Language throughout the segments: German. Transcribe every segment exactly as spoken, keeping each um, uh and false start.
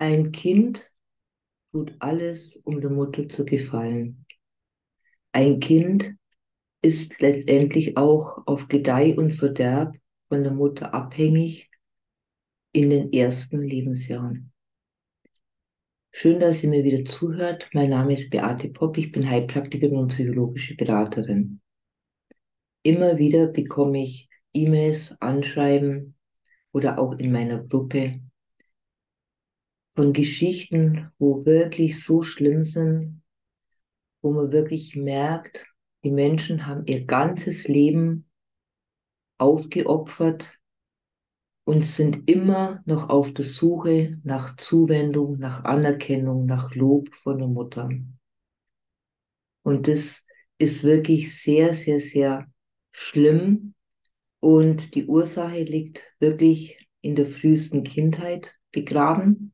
Ein Kind tut alles, um der Mutter zu gefallen. Ein Kind ist letztendlich auch auf Gedeih und Verderb von der Mutter abhängig in den ersten Lebensjahren. Schön, dass ihr mir wieder zuhört. Mein Name ist Beate Popp, ich bin Heilpraktikerin und psychologische Beraterin. Immer wieder bekomme ich E-Mails, Anschreiben oder auch in meiner Gruppe von Geschichten, wo wirklich so schlimm sind, wo man wirklich merkt, die Menschen haben ihr ganzes Leben aufgeopfert und sind immer noch auf der Suche nach Zuwendung, nach Anerkennung, nach Lob von der Mutter. Und das ist wirklich sehr, sehr, sehr schlimm. Und die Ursache liegt wirklich in der frühesten Kindheit begraben.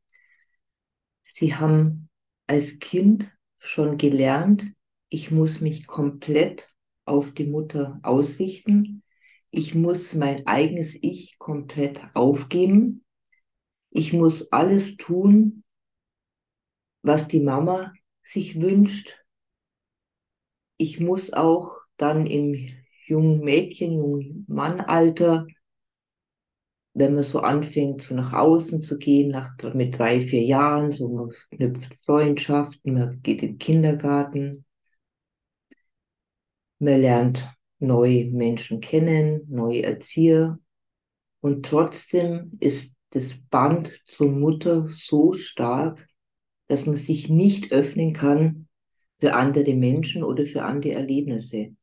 Sie haben als Kind schon gelernt, ich muss mich komplett auf die Mutter ausrichten. Ich muss mein eigenes Ich komplett aufgeben. Ich muss alles tun, was die Mama sich wünscht. Ich muss auch dann im jungen Mädchen, jungen Mannalter, wenn man so anfängt, so nach außen zu gehen, nach, mit drei, vier Jahren, so man knüpft Freundschaften, man geht in den Kindergarten, man lernt neue Menschen kennen, neue Erzieher. Und trotzdem ist das Band zur Mutter so stark, dass man sich nicht öffnen kann für andere Menschen oder für andere Erlebnisse.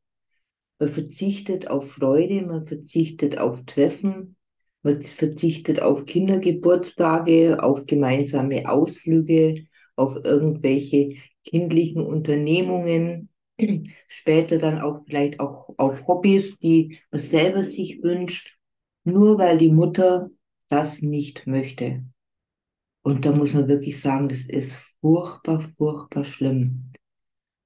Man verzichtet auf Freude, man verzichtet auf Treffen, man verzichtet auf Kindergeburtstage, auf gemeinsame Ausflüge, auf irgendwelche kindlichen Unternehmungen, später dann auch vielleicht auch auf Hobbys, die man selber sich wünscht, nur weil die Mutter das nicht möchte. Und da muss man wirklich sagen, das ist furchtbar, furchtbar schlimm.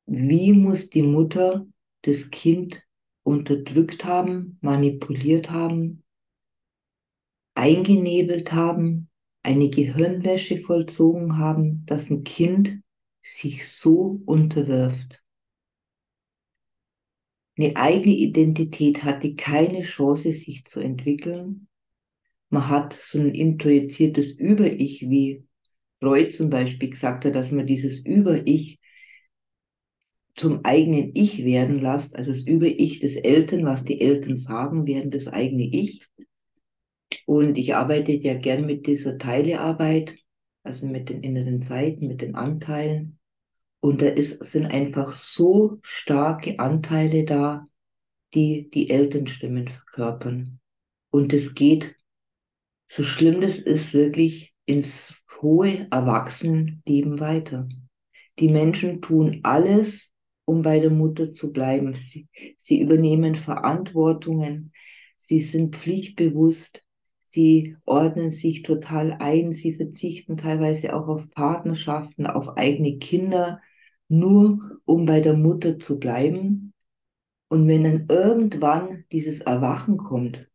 Wie muss die Mutter das Kind unterdrückt haben, manipuliert haben, eingenebelt haben, eine Gehirnwäsche vollzogen haben, dass ein Kind sich so unterwirft. Eine eigene Identität hatte keine Chance, sich zu entwickeln. Man hat so ein introjiziertes Über-Ich, wie Freud zum Beispiel gesagt hat, dass man dieses Über-Ich zum eigenen Ich werden lässt, also das Über-Ich des Eltern, was die Eltern sagen, werden das eigene Ich. Und ich arbeite ja gern mit dieser Teilearbeit, also mit den inneren Seiten, mit den Anteilen. Und da ist, sind einfach so starke Anteile da, die die Elternstimmen verkörpern. Und es geht, so schlimm das ist, wirklich ins hohe Erwachsenenleben weiter. Die Menschen tun alles, um bei der Mutter zu bleiben. Sie, sie übernehmen Verantwortungen, sie sind pflichtbewusst, sie ordnen sich total ein, sie verzichten teilweise auch auf Partnerschaften, auf eigene Kinder, nur um bei der Mutter zu bleiben. Und wenn dann irgendwann dieses Erwachen kommt,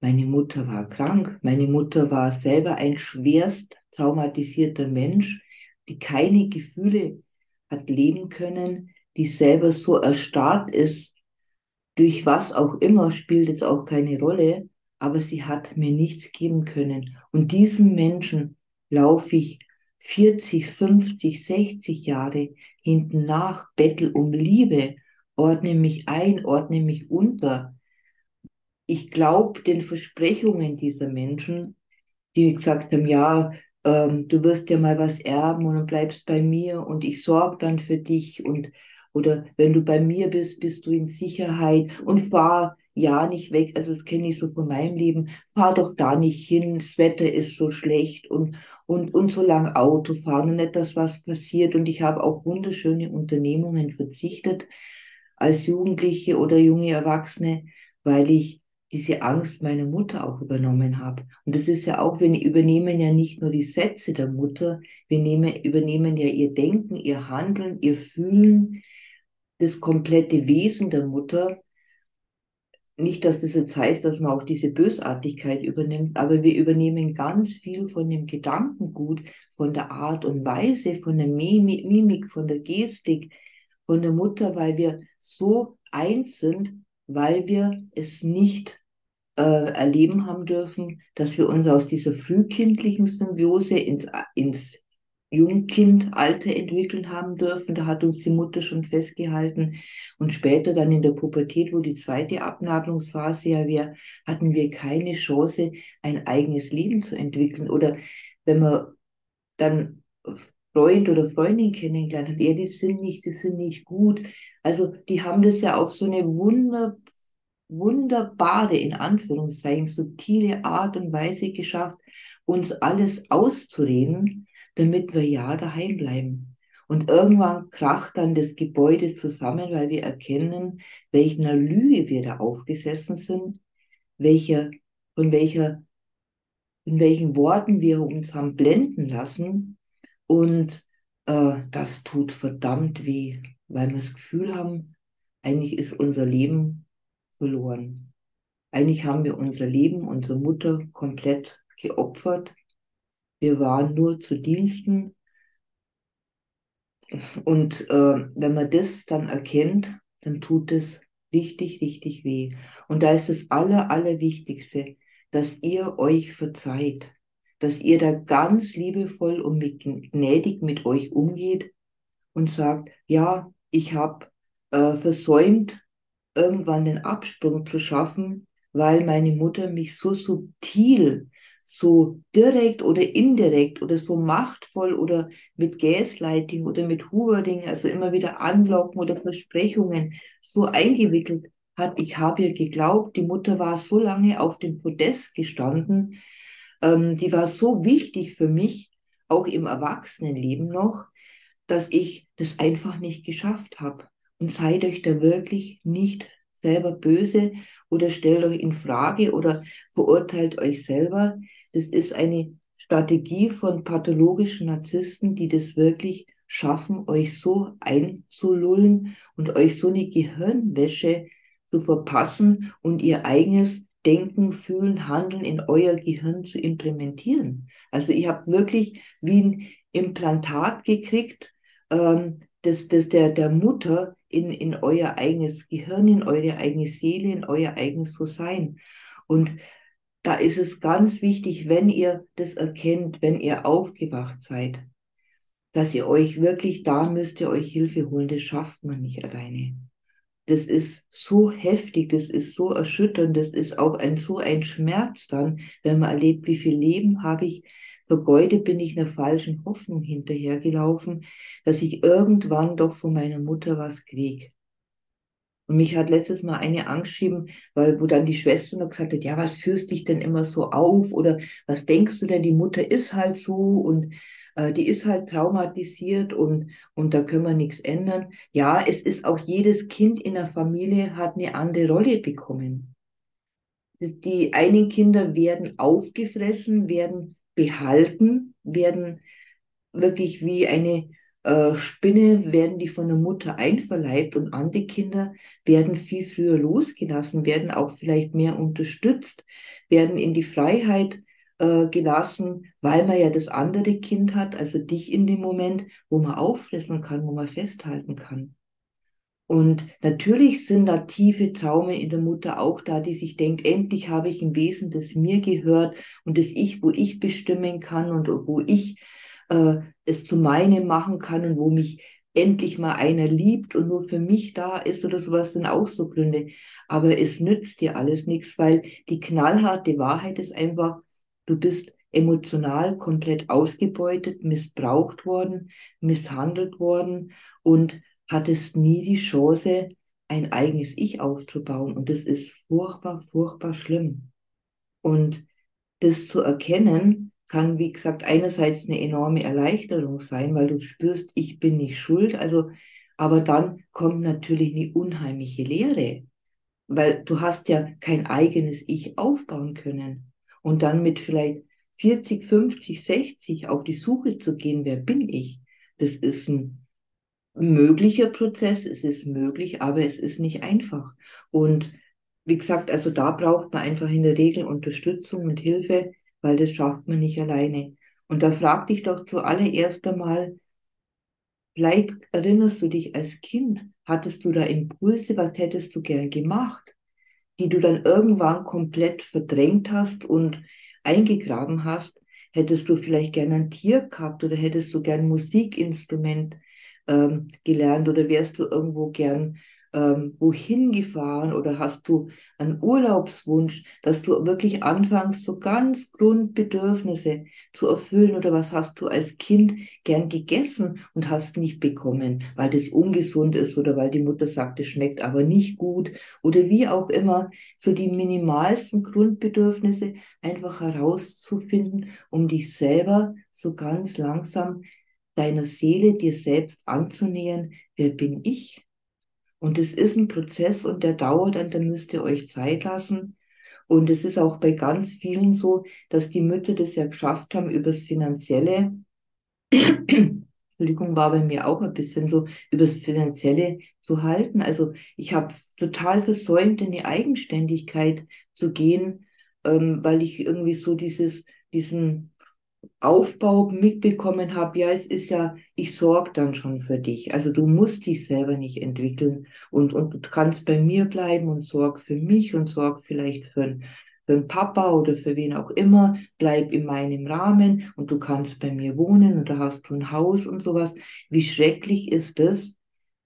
meine Mutter war krank, meine Mutter war selber ein schwerst traumatisierter Mensch, die keine Gefühle hat leben können, die selber so erstarrt ist, durch was auch immer, spielt jetzt auch keine Rolle, aber sie hat mir nichts geben können. Und diesem Menschen laufe ich vierzig, fünfzig, sechzig Jahre hinten nach, bettel um Liebe, ordne mich ein, ordne mich unter. Ich glaube den Versprechungen dieser Menschen, die gesagt haben, ja, Ähm, du wirst ja mal was erben und bleibst bei mir und ich sorge dann für dich und oder wenn du bei mir bist, bist du in Sicherheit und fahr ja nicht weg, also das kenne ich so von meinem Leben, fahr doch da nicht hin, das Wetter ist so schlecht und, und, und so lange Auto fahren und nicht, dass was passiert und ich habe auf wunderschöne Unternehmungen verzichtet als Jugendliche oder junge Erwachsene, weil ich diese Angst meiner Mutter auch übernommen habe. Und das ist ja auch, wir übernehmen ja nicht nur die Sätze der Mutter, wir nehmen, übernehmen ja ihr Denken, ihr Handeln, ihr Fühlen, das komplette Wesen der Mutter. Nicht, dass das jetzt heißt, dass man auch diese Bösartigkeit übernimmt, aber wir übernehmen ganz viel von dem Gedankengut, von der Art und Weise, von der Mimik, von der Gestik, von der Mutter, weil wir so eins sind, weil wir es nicht äh, erleben haben dürfen, dass wir uns aus dieser frühkindlichen Symbiose ins, ins Jungkindalter entwickeln haben dürfen. Da hat uns die Mutter schon festgehalten. Und später dann in der Pubertät, wo die zweite Abnabelungsphase ja wäre, hatten wir keine Chance, ein eigenes Leben zu entwickeln. Oder wenn man dann Freund oder Freundin kennengelernt hat, ja, die sind nicht, die sind nicht gut. Also die haben das ja auf so eine wunder, wunderbare, in Anführungszeichen, subtile Art und Weise geschafft, uns alles auszureden, damit wir ja daheim bleiben. Und irgendwann kracht dann das Gebäude zusammen, weil wir erkennen, welcher Lüge wir da aufgesessen sind, welche, von welcher, in welchen Worten wir uns haben blenden lassen. Und äh, das tut verdammt weh, weil wir das Gefühl haben, eigentlich ist unser Leben verloren. Eigentlich haben wir unser Leben, unsere Mutter komplett geopfert. Wir waren nur zu Diensten. Und äh, wenn man das dann erkennt, dann tut es richtig, richtig weh. Und da ist das Aller, Allerwichtigste, dass ihr euch verzeiht, dass ihr da ganz liebevoll und mit, gnädig mit euch umgeht und sagt, ja, ich habe äh, versäumt, irgendwann den Absprung zu schaffen, weil meine Mutter mich so subtil, so direkt oder indirekt oder so machtvoll oder mit Gaslighting oder mit Hoovering, also immer wieder Anlocken oder Versprechungen, so eingewickelt hat. Ich habe ihr geglaubt, die Mutter war so lange auf dem Podest gestanden, ähm, die war so wichtig für mich, auch im Erwachsenenleben noch, dass ich das einfach nicht geschafft habe. Und seid euch da wirklich nicht selber böse oder stellt euch in Frage oder verurteilt euch selber. Das ist eine Strategie von pathologischen Narzissten, die das wirklich schaffen, euch so einzulullen und euch so eine Gehirnwäsche zu verpassen und ihr eigenes Denken, Fühlen, Handeln in euer Gehirn zu implementieren. Also ihr habt wirklich wie ein Implantat gekriegt, ähm, das, das der, der Mutter in, in euer eigenes Gehirn, in eure eigene Seele, in euer eigenes So-Sein. Und da ist es ganz wichtig, wenn ihr das erkennt, wenn ihr aufgewacht seid, dass ihr euch wirklich, da müsst ihr euch Hilfe holen, das schafft man nicht alleine. Das ist so heftig, das ist so erschütternd, das ist auch ein, so ein Schmerz dann, wenn man erlebt, wie viel Leben habe ich vergeudet, bin ich einer falschen Hoffnung hinterhergelaufen, dass ich irgendwann doch von meiner Mutter was kriege. Und mich hat letztes Mal eine angeschrieben, weil wo dann die Schwester noch gesagt hat, ja, was führst dich denn immer so auf oder was denkst du denn, die Mutter ist halt so und äh, die ist halt traumatisiert und, und da können wir nichts ändern. Ja, es ist auch jedes Kind in der Familie hat eine andere Rolle bekommen. Die einen Kinder werden aufgefressen, werden behalten, werden wirklich wie eine äh, Spinne, werden die von der Mutter einverleibt und andere Kinder werden viel früher losgelassen, werden auch vielleicht mehr unterstützt, werden in die Freiheit äh, gelassen, weil man ja das andere Kind hat, also dich in dem Moment, wo man auffressen kann, wo man festhalten kann. Und natürlich sind da tiefe Traumen in der Mutter auch da, die sich denkt, endlich habe ich ein Wesen, das mir gehört und das ich, wo ich bestimmen kann und wo ich äh, es zu meinem machen kann und wo mich endlich mal einer liebt und nur für mich da ist oder sowas, sind auch so Gründe. Aber es nützt dir alles nichts, weil die knallharte Wahrheit ist einfach, du bist emotional komplett ausgebeutet, missbraucht worden, misshandelt worden und hattest nie die Chance, ein eigenes Ich aufzubauen. Und das ist furchtbar, furchtbar schlimm. Und das zu erkennen, kann, wie gesagt, einerseits eine enorme Erleichterung sein, weil du spürst, ich bin nicht schuld. Also, aber dann kommt natürlich eine unheimliche Leere, weil du hast ja kein eigenes Ich aufbauen können. Und dann mit vielleicht vierzig, fünfzig, sechzig auf die Suche zu gehen, wer bin ich? Das ist ein möglicher Prozess, es ist möglich, aber es ist nicht einfach. Und wie gesagt, also da braucht man einfach in der Regel Unterstützung und Hilfe, weil das schafft man nicht alleine. Und da frag dich doch zuallererst einmal, vielleicht erinnerst du dich als Kind, hattest du da Impulse, was hättest du gern gemacht, die du dann irgendwann komplett verdrängt hast und eingegraben hast? Hättest du vielleicht gern ein Tier gehabt oder hättest du gern ein Musikinstrument ähm, gelernt oder wärst du irgendwo gern ähm, wohin gefahren oder hast du einen Urlaubswunsch, dass du wirklich anfängst, so ganz Grundbedürfnisse zu erfüllen, oder was hast du als Kind gern gegessen und hast nicht bekommen, weil das ungesund ist oder weil die Mutter sagt, es schmeckt aber nicht gut oder wie auch immer, so die minimalsten Grundbedürfnisse einfach herauszufinden, um dich selber so ganz langsam deiner Seele, dir selbst anzunähern, wer bin ich? Und es ist ein Prozess und der dauert, und da müsst ihr euch Zeit lassen. Und es ist auch bei ganz vielen so, dass die Mütter das ja geschafft haben übers Finanzielle. Entschuldigung, war bei mir auch ein bisschen so, übers Finanzielle zu halten. Also ich habe total versäumt, in die Eigenständigkeit zu gehen, ähm, weil ich irgendwie so dieses, diesen Aufbau mitbekommen habe, ja, es ist ja, ich sorge dann schon für dich. Also du musst dich selber nicht entwickeln und, und du kannst bei mir bleiben und sorg für mich und sorg vielleicht für, für einen Papa oder für wen auch immer, bleib in meinem Rahmen und du kannst bei mir wohnen und da hast du ein Haus und sowas. Wie schrecklich ist das,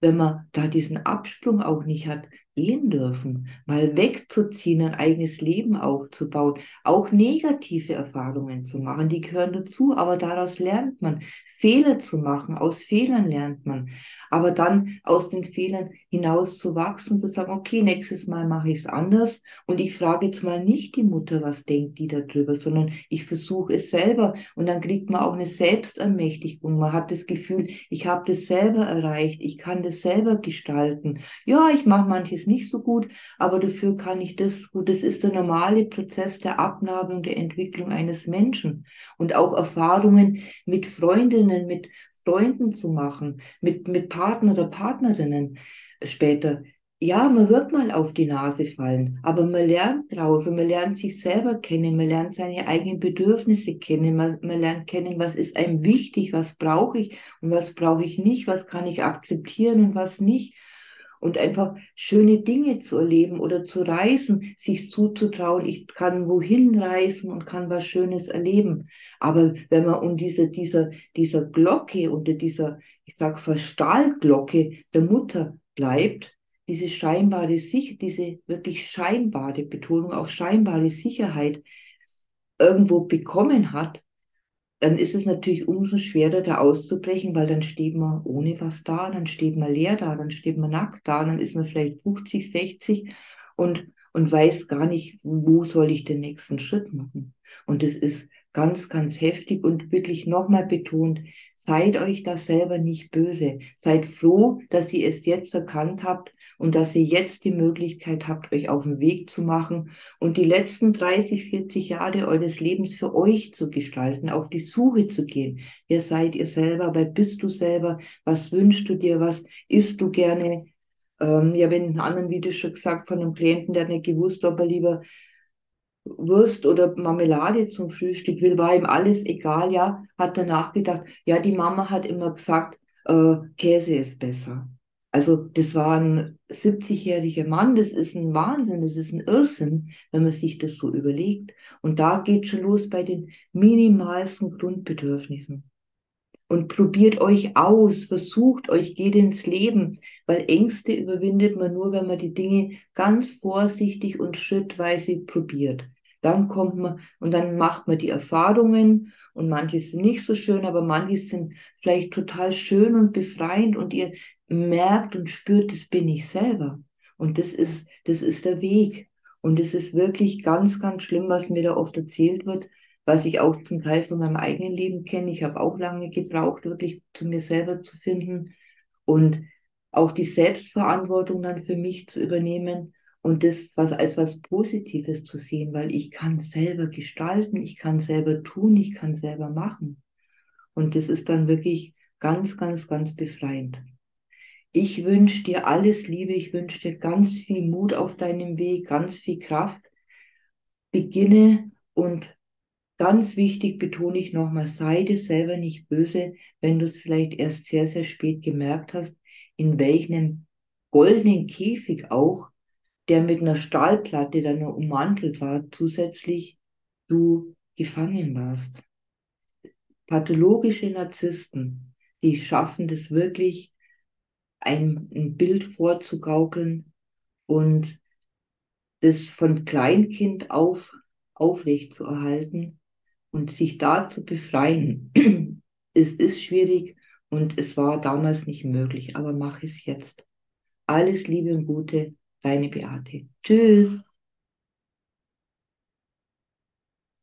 wenn man da diesen Absprung auch nicht hat gehen dürfen, mal wegzuziehen, ein eigenes Leben aufzubauen, auch negative Erfahrungen zu machen, die gehören dazu, aber daraus lernt man, Fehler zu machen, aus Fehlern lernt man, aber dann aus den Fehlern hinaus zu wachsen und zu sagen, okay, nächstes Mal mache ich es anders und ich frage jetzt mal nicht die Mutter, was denkt die darüber, sondern ich versuche es selber und dann kriegt man auch eine Selbstermächtigung, man hat das Gefühl, ich habe das selber erreicht, ich kann das selber gestalten, ja, ich mache manches nicht so gut, aber dafür kann ich das gut. Das ist der normale Prozess der Abnabelung, der Entwicklung eines Menschen und auch Erfahrungen mit Freundinnen, mit Freunden zu machen, mit, mit Partner oder Partnerinnen später. Ja, man wird mal auf die Nase fallen, aber man lernt draus und man lernt sich selber kennen, man lernt seine eigenen Bedürfnisse kennen, man, man lernt kennen, was ist einem wichtig, was brauche ich und was brauche ich nicht, was kann ich akzeptieren und was nicht. Und einfach schöne Dinge zu erleben oder zu reisen, sich zuzutrauen, ich kann wohin reisen und kann was Schönes erleben. Aber wenn man unter dieser, dieser, dieser Glocke, unter dieser, ich sag, Verstahlglocke der Mutter bleibt, diese scheinbare Sicherheit, diese wirklich scheinbare Betonung auf scheinbare Sicherheit irgendwo bekommen hat, dann ist es natürlich umso schwerer, da auszubrechen, weil dann steht man ohne was da, dann steht man leer da, dann steht man nackt da, dann ist man vielleicht fünfzig, sechzig und, und weiß gar nicht, wo soll ich den nächsten Schritt machen. Und das ist ganz, ganz heftig und wirklich nochmal betont, seid euch das selber nicht böse. Seid froh, dass ihr es jetzt erkannt habt und dass ihr jetzt die Möglichkeit habt, euch auf den Weg zu machen und die letzten dreißig, vierzig Jahre eures Lebens für euch zu gestalten, auf die Suche zu gehen. Wer seid ihr selber? Wer bist du selber? Was wünschst du dir? Was isst du gerne? Ähm, ja, wenn in einem anderen Video schon gesagt von einem Klienten, der hat nicht gewusst, ob er lieber Wurst oder Marmelade zum Frühstück will, war ihm alles egal, ja, hat danach gedacht, ja, die Mama hat immer gesagt, äh, Käse ist besser. Also das war ein siebzigjähriger Mann, das ist ein Wahnsinn, das ist ein Irrsinn, wenn man sich das so überlegt. Und da geht schon los bei den minimalsten Grundbedürfnissen. Und probiert euch aus, versucht euch, geht ins Leben, weil Ängste überwindet man nur, wenn man die Dinge ganz vorsichtig und schrittweise probiert. Dann kommt man und dann macht man die Erfahrungen und manche sind nicht so schön, aber manche sind vielleicht total schön und befreiend und ihr merkt und spürt, das bin ich selber. Und das ist, das ist der Weg. Und es ist wirklich ganz, ganz schlimm, was mir da oft erzählt wird, was ich auch zum Teil von meinem eigenen Leben kenne. Ich habe auch lange gebraucht, wirklich zu mir selber zu finden und auch die Selbstverantwortung dann für mich zu übernehmen. Und das was, als was Positives zu sehen, weil ich kann selber gestalten, ich kann selber tun, ich kann selber machen. Und das ist dann wirklich ganz, ganz, ganz befreiend. Ich wünsche dir alles Liebe, ich wünsche dir ganz viel Mut auf deinem Weg, ganz viel Kraft. Beginne und ganz wichtig betone ich nochmal, sei dir selber nicht böse, wenn du es vielleicht erst sehr, sehr spät gemerkt hast, in welchem goldenen Käfig auch, der mit einer Stahlplatte dann noch ummantelt war, zusätzlich du gefangen warst. Pathologische Narzissten, die schaffen das wirklich, einem ein Bild vorzugaukeln und das von Kleinkind auf aufrecht zu erhalten und sich da zu befreien. Es ist schwierig und es war damals nicht möglich, aber mach es jetzt. Alles Liebe und Gute, deine Beate. Tschüss.